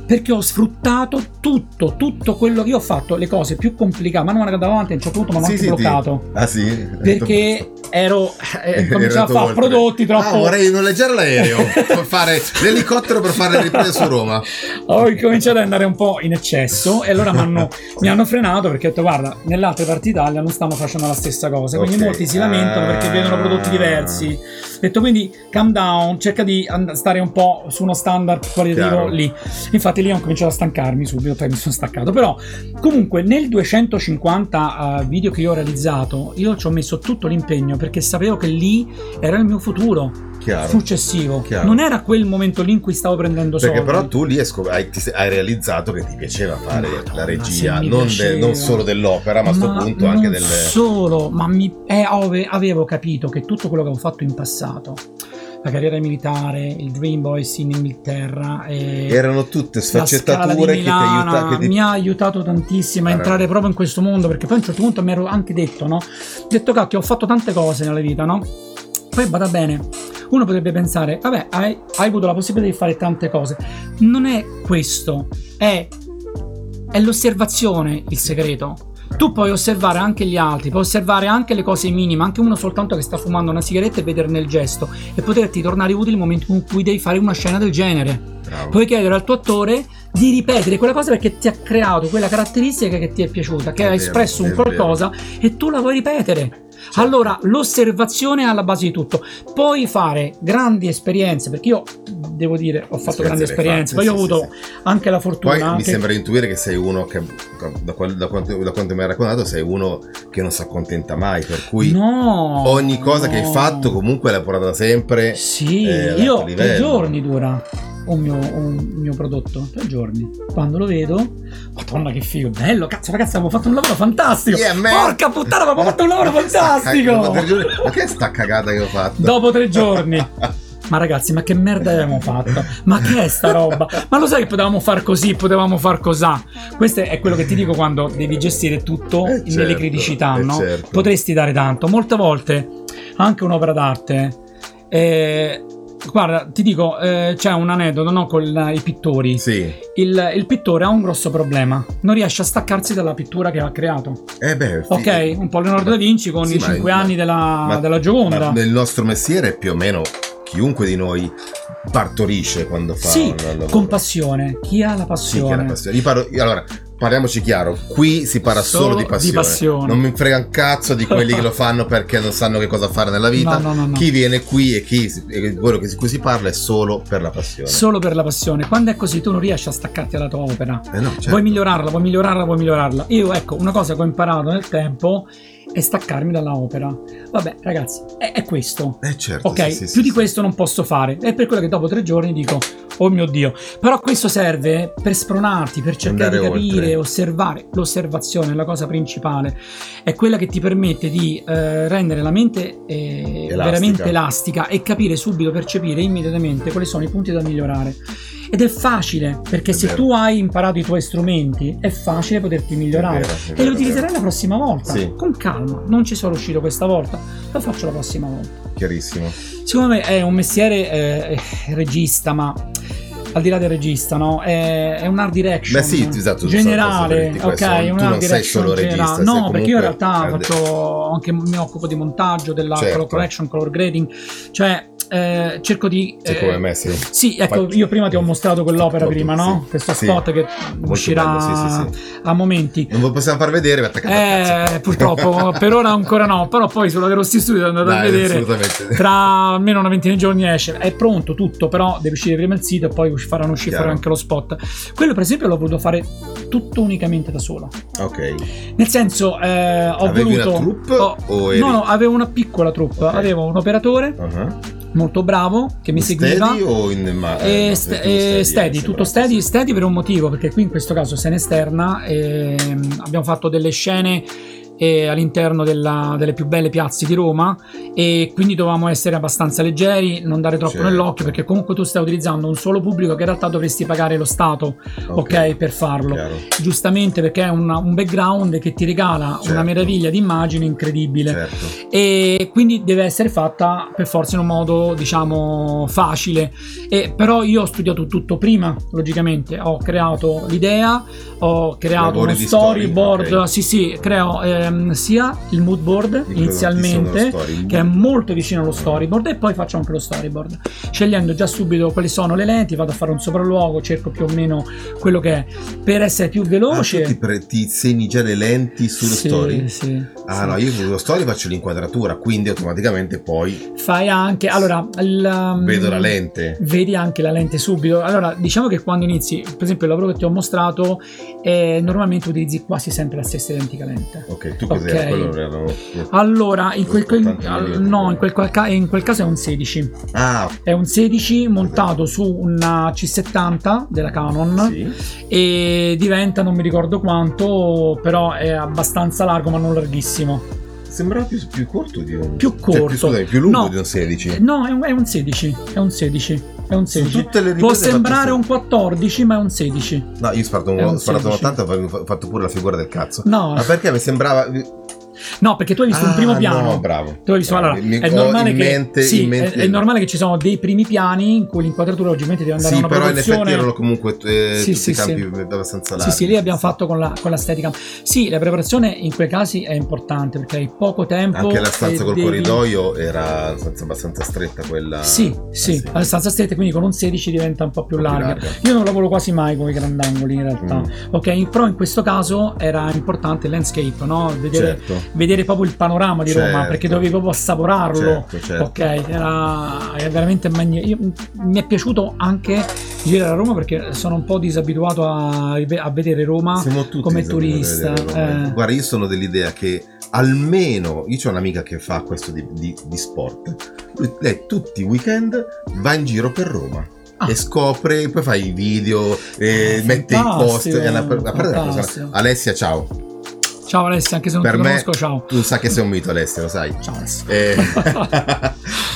perché ho sfruttato tutto quello che io ho fatto, le cose più complicate, ma non andavo avanti a un certo punto, ma non ho bloccato perché ero cominciavo a fare prodotti troppo. Vorrei noleggiare l'aereo per fare l'elicottero per fare le riprese su Roma. Ho cominciato ad andare un po' in eccesso e allora mi hanno frenato, perché ho detto guarda, nell'altra parte d'Italia non stanno facendo la stessa cosa, quindi molti si lamentano perché vedono prodotti diversi. Ho detto quindi calm down, cerca di stare un po' su uno standard qualitativo lì. Infatti lì ho cominciato a stancarmi subito, poi mi sono staccato, però comunque nel 250 video che io ho realizzato io ci ho messo tutto l'impegno, perché sapevo che lì era il mio futuro successivo. Non era quel momento lì in cui stavo prendendo soldi, perché però tu lì hai realizzato che ti piaceva fare la regia, non solo dell'opera, ma a sto punto anche del avevo capito che tutto quello che avevo fatto in passato, la carriera militare, il Dream Boys in Inghilterra, erano tutte sfaccettature che mi ha aiutato tantissimo a entrare proprio in questo mondo, perché poi a un certo punto mi ero anche detto, no? Ho detto cacchio, ho fatto tante cose nella vita, no? Poi vada bene, uno potrebbe pensare vabbè, hai avuto la possibilità di fare tante cose. Non è questo, è l'osservazione il segreto. Tu puoi osservare anche gli altri, puoi osservare anche le cose minime, anche uno soltanto che sta fumando una sigaretta e vederne il gesto e poterti tornare utile nel momento in cui devi fare una scena del genere. Puoi chiedere al tuo attore di ripetere quella cosa perché ti ha creato quella caratteristica che ti è piaciuta, che ha espresso un qualcosa e tu la vuoi ripetere. Allora l'osservazione è alla base di tutto. Puoi fare grandi esperienze, perché io devo dire ho fatto grandi esperienze, poi ho avuto anche la fortuna. Poi mi sembra intuire che sei uno che da quanto mi hai raccontato sei uno che non si accontenta mai, per cui ogni cosa che hai fatto comunque l'hai portata sempre. Io 3 giorni dura un mio prodotto, 3 giorni. Quando lo vedo, madonna che figo, bello, cazzo ragazzi, abbiamo fatto un lavoro fantastico, porca puttana, abbiamo fatto un lavoro fantastico. Ma che è sta cagata che ho fatto? Dopo 3 giorni ma ragazzi, ma che merda avevamo fatto, ma che è sta roba, ma lo sai che potevamo far così, potevamo far cosà. Questo è quello che ti dico quando devi gestire tutto nelle criticità, no? Potresti dare tanto, molte volte anche un'opera d'arte. Guarda, ti dico, c'è un aneddoto, no, con i pittori. Il pittore ha un grosso problema, non riesce a staccarsi dalla pittura che ha creato. Un po' Leonardo da Vinci con i 5 anni della Gioconda. Nel nostro mestiere più o meno chiunque di noi partorisce quando fa un lavoro. Con passione, chi ha la passione. Allora, parliamoci chiaro, qui si parla solo di passione. Non mi frega un cazzo di quelli che lo fanno perché non sanno che cosa fare nella vita. No. Chi viene qui e quello di cui si parla è solo per la passione. Solo per la passione. Quando è così tu non riesci a staccarti dalla tua opera. No, certo. Vuoi migliorarla. Io, ecco, una cosa che ho imparato nel tempo è staccarmi dalla opera. Vabbè, ragazzi, è questo. Certo. Ok, più di questo non posso fare. È per quello che dopo 3 giorni dico: oh mio Dio. Però questo serve per spronarti, per cercare di capire, osservare. L'osservazione è la cosa principale, è quella che ti permette di rendere la mente veramente elastica e capire subito, percepire immediatamente quali sono i punti da migliorare. Ed è facile, perché se tu hai imparato i tuoi strumenti è facile poterti migliorare, e li utilizzerai la prossima volta, con calma. Non ci sono riuscito questa volta, lo faccio la prossima volta. Chiarissimo. Secondo me è un mestiere regista, ma al di là del regista, no? È un art direction generale, ok? È un art direction solo generale. No, perché io in realtà faccio anche, mi occupo di montaggio, della color correction, color grading, cioè cerco di come me, sì, ecco, io prima ti ho mostrato quell'opera prima, no? Questo spot che molto uscirà bello, a momenti non lo possiamo far vedere purtroppo per ora ancora no, però poi sulla De Rossi Studio è andato a vedere, tra almeno una ventina di giorni esce, è pronto tutto, però deve uscire prima il sito e poi faranno uscire anche lo spot. Quello per esempio l'ho voluto fare tutto unicamente da solo, ok? Nel senso avevo una piccola troupe, avevo un operatore molto bravo che mi seguiva, steady per un motivo, perché qui in questo caso scena esterna, abbiamo fatto delle scene all'interno delle più belle piazze di Roma, e quindi dovevamo essere abbastanza leggeri, non dare troppo nell'occhio, perché comunque tu stai utilizzando un solo pubblico che in realtà dovresti pagare lo Stato, ok, per farlo, giustamente, perché è un background che ti regala una meraviglia di immagine incredibile, e quindi deve essere fatta per forza in un modo, diciamo, facile. E però io ho studiato tutto prima, logicamente ho creato l'idea, ho creato uno storyboard, creo sia il mood board inizialmente, che è molto vicino allo storyboard, e poi faccio anche lo storyboard, scegliendo già subito quali sono le lenti, vado a fare un sopralluogo, cerco più o meno quello che è per essere più veloce. Ti segni già le lenti sullo story? No, io sullo story faccio l'inquadratura, quindi automaticamente poi fai anche, allora vedo la lente, vedi anche la lente subito. Allora, diciamo che quando inizi, per esempio il lavoro che ti ho mostrato, normalmente utilizzi quasi sempre la stessa identica lente. Ok, tu cos'era? Allora, in quel caso è un 16. È un 16 montato su una C70 della Canon, e diventa, non mi ricordo quanto, però è abbastanza largo ma non larghissimo. Sembrava più corto di un... Più corto. Cioè, più lungo di un 16. No, è un 16. Può sembrare un 14, ma è un 16. No, io ho sparato un 80 e ho fatto pure la figura del cazzo. No. Ma perché mi sembrava... No, perché tu hai visto un primo piano. No, bravo. Tu hai visto, allora, è normale che ci sono dei primi piani in cui l'inquadratura ovviamente deve andare a una proporzione. Però in effetti erano comunque tutti i campi abbastanza larghi. Lì abbiamo fatto con la steadicam. Sì, la preparazione in quei casi è importante, perché hai poco tempo. Anche la stanza col corridoio era abbastanza stretta quella. La stanza stretta, quindi con un 16 diventa un po' più larga. Io non lavoro quasi mai con i grandangoli in realtà. Ok, però in questo caso era importante il landscape, no? Vedere proprio il panorama di Roma, perché dovevi proprio assaporarlo, ok? Era veramente magnifico. Mi è piaciuto anche girare a Roma, perché sono un po' disabituato a vedere Roma come turista. Guarda, io sono dell'idea che almeno, io c'ho un'amica che fa questo di sport, lei tutti i weekend va in giro per Roma. E scopre, poi fa i video, mette i post. Alessia, ciao. Ciao Alessia, anche se non ti conosco, ciao. Tu sai che sei un mito, Alessia, lo sai. Ciao Alessia.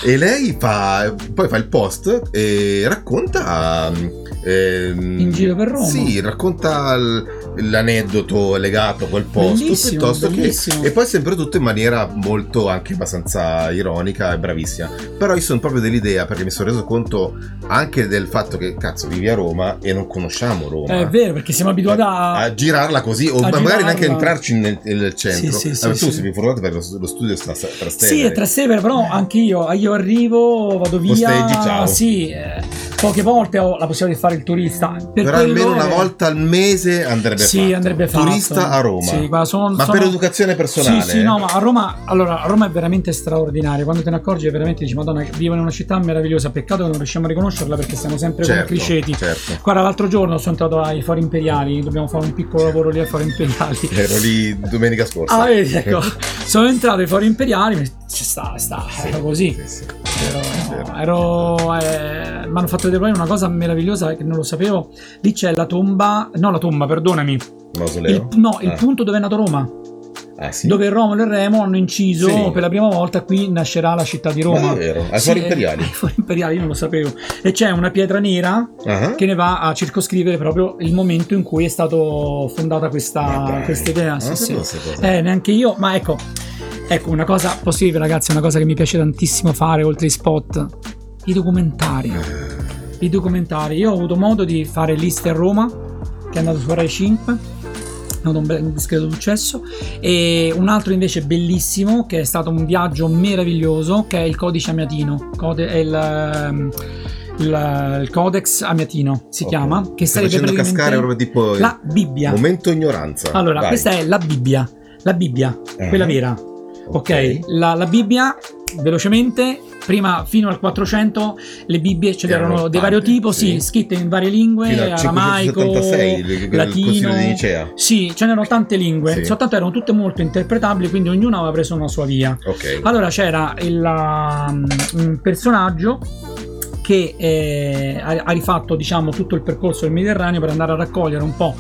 E lei poi fa il post e racconta in giro per Roma. Sì, racconta l'aneddoto legato a quel posto, bellissimo. E poi sempre tutto in maniera molto, anche abbastanza ironica e bravissima. Però io sono proprio dell'idea, perché mi sono reso conto anche del fatto che cazzo, vivi a Roma e non conosciamo Roma. È vero, perché siamo abituati a girarla così, o magari neanche entrarci nel centro. Sei informato, perché lo studio sta tra Trastevere. Sì, è Trastevere, però anche io arrivo, vado via. Posteggi, ciao. Sì, poche volte ho la possibilità di fare il turista. Però almeno una volta al mese andrebbe andrebbe fatto. Turista a Roma. Sì, ma per educazione personale. Sì, sì, no, ma a Roma, allora, a Roma è veramente straordinaria. Quando te ne accorgi, veramente dici, Madonna, vivo in una città meravigliosa. Peccato che non riusciamo a riconoscerla perché siamo sempre con criceti. Certo. Guarda, l'altro giorno sono andato ai Fori Imperiali. Dobbiamo fare un piccolo lavoro lì ai Fori Imperiali. Ero lì domenica scorsa. Ah, vedi, ecco. Sono entrato ai Fori Imperiali. Sta, sì, era così. Sì, sì. Mi hanno fatto vedere poi una cosa meravigliosa che non lo sapevo. Lì c'è la tomba, perdonami. Mausoleo? Il punto dove è nato Roma. Ah, sì? Dove Romolo e Remo hanno inciso per la prima volta qui nascerà la città di Roma. Ma è vero, ai Fori Imperiali. Ai Fori Imperiali, io non lo sapevo. E c'è una pietra nera che ne va a circoscrivere proprio il momento in cui è stata fondata questa idea. Sì, sì. Neanche io, ma ecco una cosa possibile, ragazzi, una cosa che mi piace tantissimo fare oltre ai spot, i documentari. Io ho avuto modo di fare Liste a Roma, che è andato su Rai 5, non un discreto successo, e un altro invece bellissimo che è stato un viaggio meraviglioso, che è il Codice Amiatino, il Codex Amiatino si chiama, che sarebbe praticamente la Bibbia. Momento ignoranza. Allora, vai. Questa è la Bibbia, quella vera. Ok, la Bibbia, velocemente, prima fino al 400 le Bibbie erano di vario tipo, scritte in varie lingue, fino aramaico, 576, latino, il Concilio di Nicea. Sì, ce n'erano tante lingue, soltanto erano tutte molto interpretabili, quindi ognuna aveva preso una sua via. Okay. Allora c'era un personaggio che ha rifatto, diciamo, tutto il percorso del Mediterraneo per andare a raccogliere un po'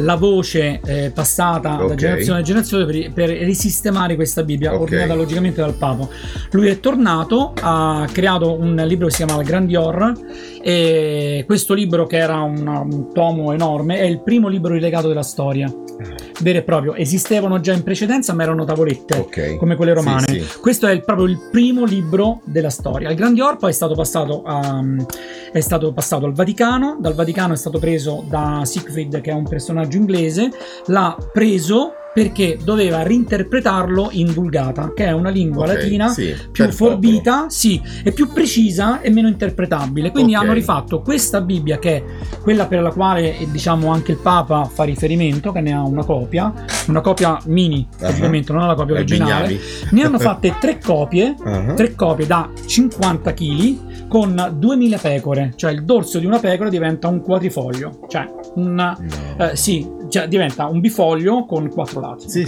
la voce passata da generazione a generazione per risistemare questa Bibbia, ordinata logicamente dal Papa. Lui è tornato, ha creato un libro che si chiamava Grandior, e questo libro, che era un tomo enorme, è il primo libro rilegato della storia vero e proprio. Esistevano già in precedenza, ma erano tavolette come quelle romane. Sì, sì. Questo è proprio il primo libro della storia. Il Grandior poi è stato passato al Vaticano. Dal Vaticano è stato preso da Siegfried, che è un personaggio inglese, l'ha preso perché doveva reinterpretarlo in Vulgata, che è una lingua latina più forbita, e più precisa e meno interpretabile. Quindi hanno rifatto questa Bibbia, che è quella per la quale, diciamo, anche il Papa fa riferimento, che ne ha una copia mini, praticamente, non è la copia originale. Ne hanno fatte tre copie da 50 kg con 2000 pecore, cioè il dorso di una pecora diventa un quadrifoglio, diventa un bifoglio con 4 lati. Sì.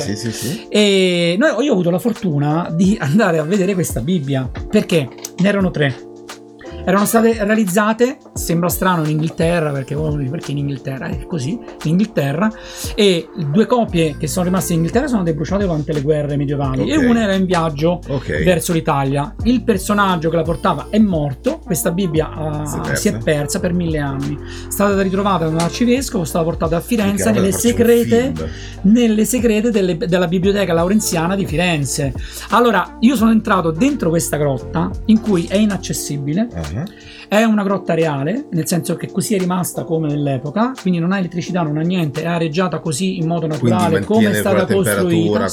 E io ho avuto la fortuna di andare a vedere questa Bibbia, perché ne erano 3. Erano state realizzate, sembra strano, in Inghilterra, perché in Inghilterra è così, in Inghilterra, e 2 copie che sono rimaste in Inghilterra sono state bruciate durante le guerre medievali, e una era in viaggio verso l'Italia. Il personaggio che la portava è morto, questa Bibbia si è persa per 1000 anni, è stata ritrovata da un arcivescovo, è stata portata a Firenze nelle segrete della Biblioteca Laurenziana di Firenze. Allora, io sono entrato dentro questa grotta, in cui è inaccessibile. È una grotta reale, nel senso che così è rimasta come nell'epoca, quindi non ha elettricità, non ha niente, è areggiata così in modo naturale come è stata costruita.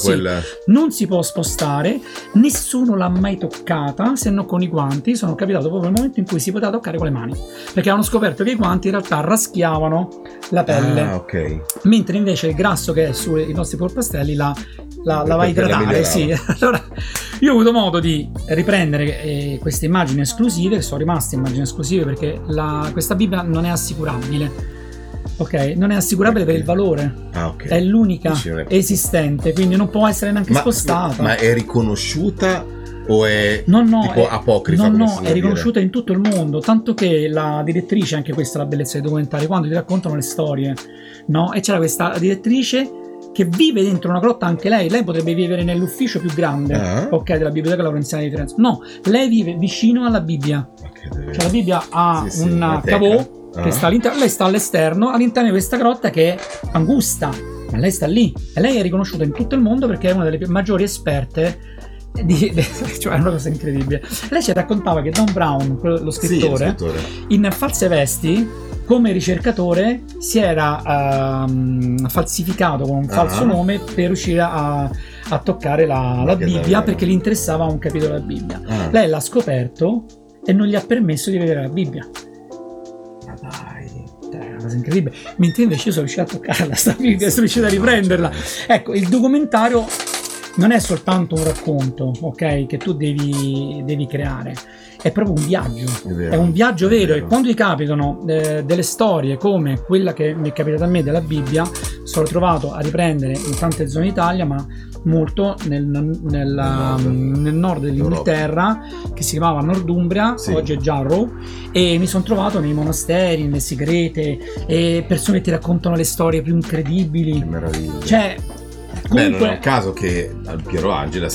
Non si può spostare, nessuno l'ha mai toccata se non con i guanti. Sono capitato proprio nel momento in cui si poteva toccare con le mani, perché hanno scoperto che i guanti in realtà raschiavano la pelle, mentre invece il grasso che è sui nostri polpastrelli la va a idratare. Allora io ho avuto modo di riprendere queste immagini esclusive, che sono rimaste immagini esclusive, perché questa Bibbia non è assicurabile. Non è assicurabile per il valore. È l'unica esistente, quindi non può essere neanche spostata. Ma è riconosciuta o è tipo apocrifa? No, è riconosciuta in tutto il mondo, tanto che la direttrice, anche questa è la bellezza dei documentari, quando ti raccontano le storie, no? E c'era questa direttrice che vive dentro una grotta, anche lei potrebbe vivere nell'ufficio più grande della Biblioteca Laurenziana di Firenze. No, lei vive vicino alla Bibbia. Cioè la Bibbia ha un cavò che sta all'interno, lei sta all'esterno, all'interno di questa grotta che è angusta, ma lei sta lì, e lei è riconosciuta in tutto il mondo perché è una delle maggiori esperte cioè è una cosa incredibile. Lei ci raccontava che Don Brown, lo scrittore, in false vesti come ricercatore si era falsificato con un falso nome per riuscire a toccare la Bibbia, perché gli interessava un capitolo della Bibbia. Lei l'ha scoperto e non gli ha permesso di vedere la Bibbia. cosa incredibile, mentre invece io sono riuscito a toccarla sta figa, sono riuscito a riprenderla. Ecco, il documentario non è soltanto un racconto, ok, che tu devi creare, è proprio un viaggio, è un viaggio vero, e quando ti capitano delle storie come quella che mi è capitata a me della Bibbia, sono trovato a riprendere in tante zone d'Italia, ma molto nel nord dell'Inghilterra, che si chiamava Nordumbria, sì, oggi è Jarrow, e mi sono trovato nei monasteri, nelle segrete, e persone che ti raccontano le storie più incredibili. Che meraviglia. Cioè, comunque... Beh, non è un caso che Piero Angela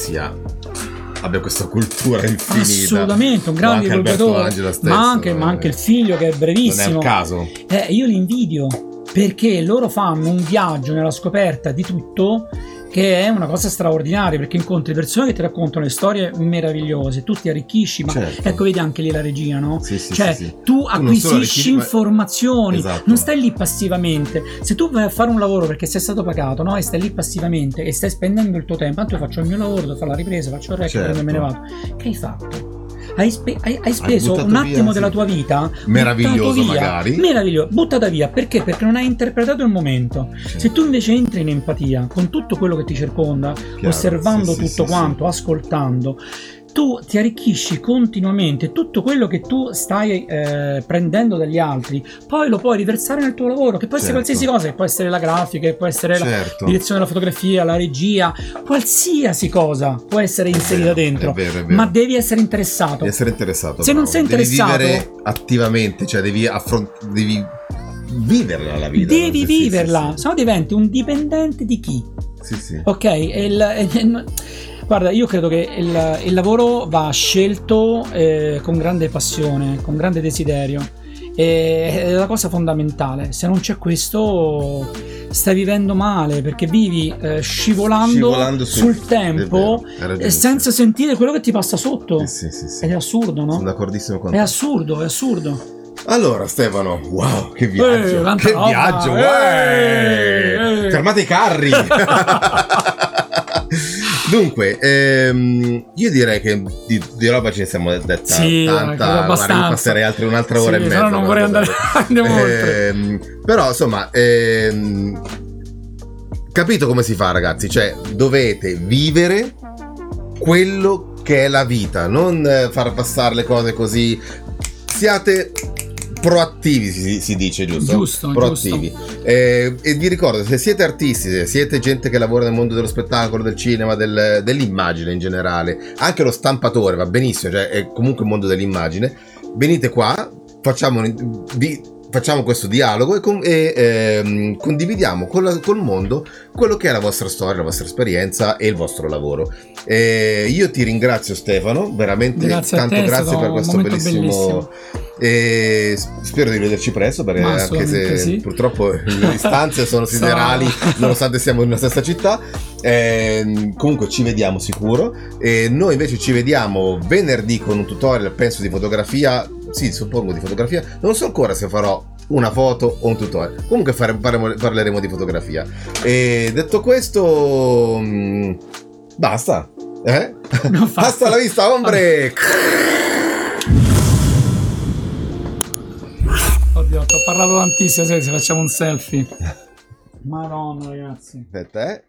abbia questa cultura infinita. Assolutamente, un grande divulgatore, ma anche il figlio che è brevissimo. Non è un caso. Io li invidio, perché loro fanno un viaggio nella scoperta di tutto, che è una cosa straordinaria, perché incontri persone che ti raccontano le storie meravigliose, tu ti arricchisci, ma certo, ecco, vedi anche lì la regina, no? Sì, sì, cioè sì, sì, tu acquisisci informazioni, esatto, non stai lì passivamente. Se tu vai a fare un lavoro perché sei stato pagato, no, e stai lì passivamente e stai spendendo il tuo tempo, tanto io faccio il mio lavoro, devo fare la ripresa, faccio il record, certo, e me ne vado, che hai fatto? Hai speso un attimo della tua vita meraviglioso, magari meraviglioso, buttata via, perché? Perché non hai interpretato il momento. Sì. Se tu invece entri in empatia con tutto quello che ti circonda, chiaro, osservando tutto quanto, ascoltando, tu ti arricchisci continuamente. Tutto quello che tu stai prendendo dagli altri, poi lo puoi riversare nel tuo lavoro, che può essere qualsiasi cosa, che può essere la grafica, che può essere la direzione della fotografia, la regia, qualsiasi cosa può essere inserita dentro, è vero. Ma devi essere interessato. Devi essere interessato. Se non sei interessato, devi vivere attivamente, cioè devi viverla la vita. Devi viverla, sennò diventi un dipendente di chi? Sì, sì. Ok, guarda, io credo che il lavoro va scelto con grande passione, con grande desiderio, è la cosa fondamentale. Se non c'è questo, stai vivendo male, perché vivi scivolando sul tempo, senza sentire quello che ti passa sotto. Sì. Ed è assurdo, no? Sono d'accordissimo con te. È assurdo. Allora Stefano, wow, che viaggio, fermate i carri. Dunque, io direi che di roba ce ne siamo detta tanta, ma passerei un'altra ora e mezza. Non vorrei andare oltre. Però insomma, capito come si fa, ragazzi, cioè dovete vivere quello che è la vita, non far passare le cose così. Siate proattivi, si dice, giusto? Giusto, proattivi. Giusto. E vi ricordo, se siete artisti, se siete gente che lavora nel mondo dello spettacolo, del cinema, dell'immagine in generale, anche lo stampatore va benissimo, cioè è comunque il mondo dell'immagine, venite qua, facciamo questo dialogo e condividiamo col mondo quello che è la vostra storia, la vostra esperienza e il vostro lavoro. Io ti ringrazio, Stefano, veramente grazie per questo bellissimo. E spero di vederci presto, perché anche se purtroppo le distanze sono siderali, nonostante siamo nella stessa città, comunque ci vediamo sicuro. E noi invece ci vediamo venerdì con un tutorial, penso, di fotografia. Sì, suppongo di fotografia, non so ancora se farò una foto o un tutorial, comunque parleremo di fotografia. E detto questo, basta, basta la vista, ombre. Oddio, ti ho parlato tantissimo, se facciamo un selfie, madonna ragazzi, aspetta,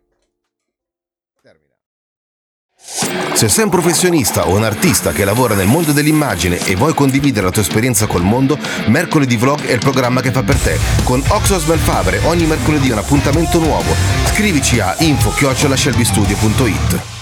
Se sei un professionista o un artista che lavora nel mondo dell'immagine e vuoi condividere la tua esperienza col mondo, Mercoledì Vlog è il programma che fa per te. Con Ox Osmel Fabre ogni mercoledì un appuntamento nuovo. Scrivici a info@shelbystudio.it.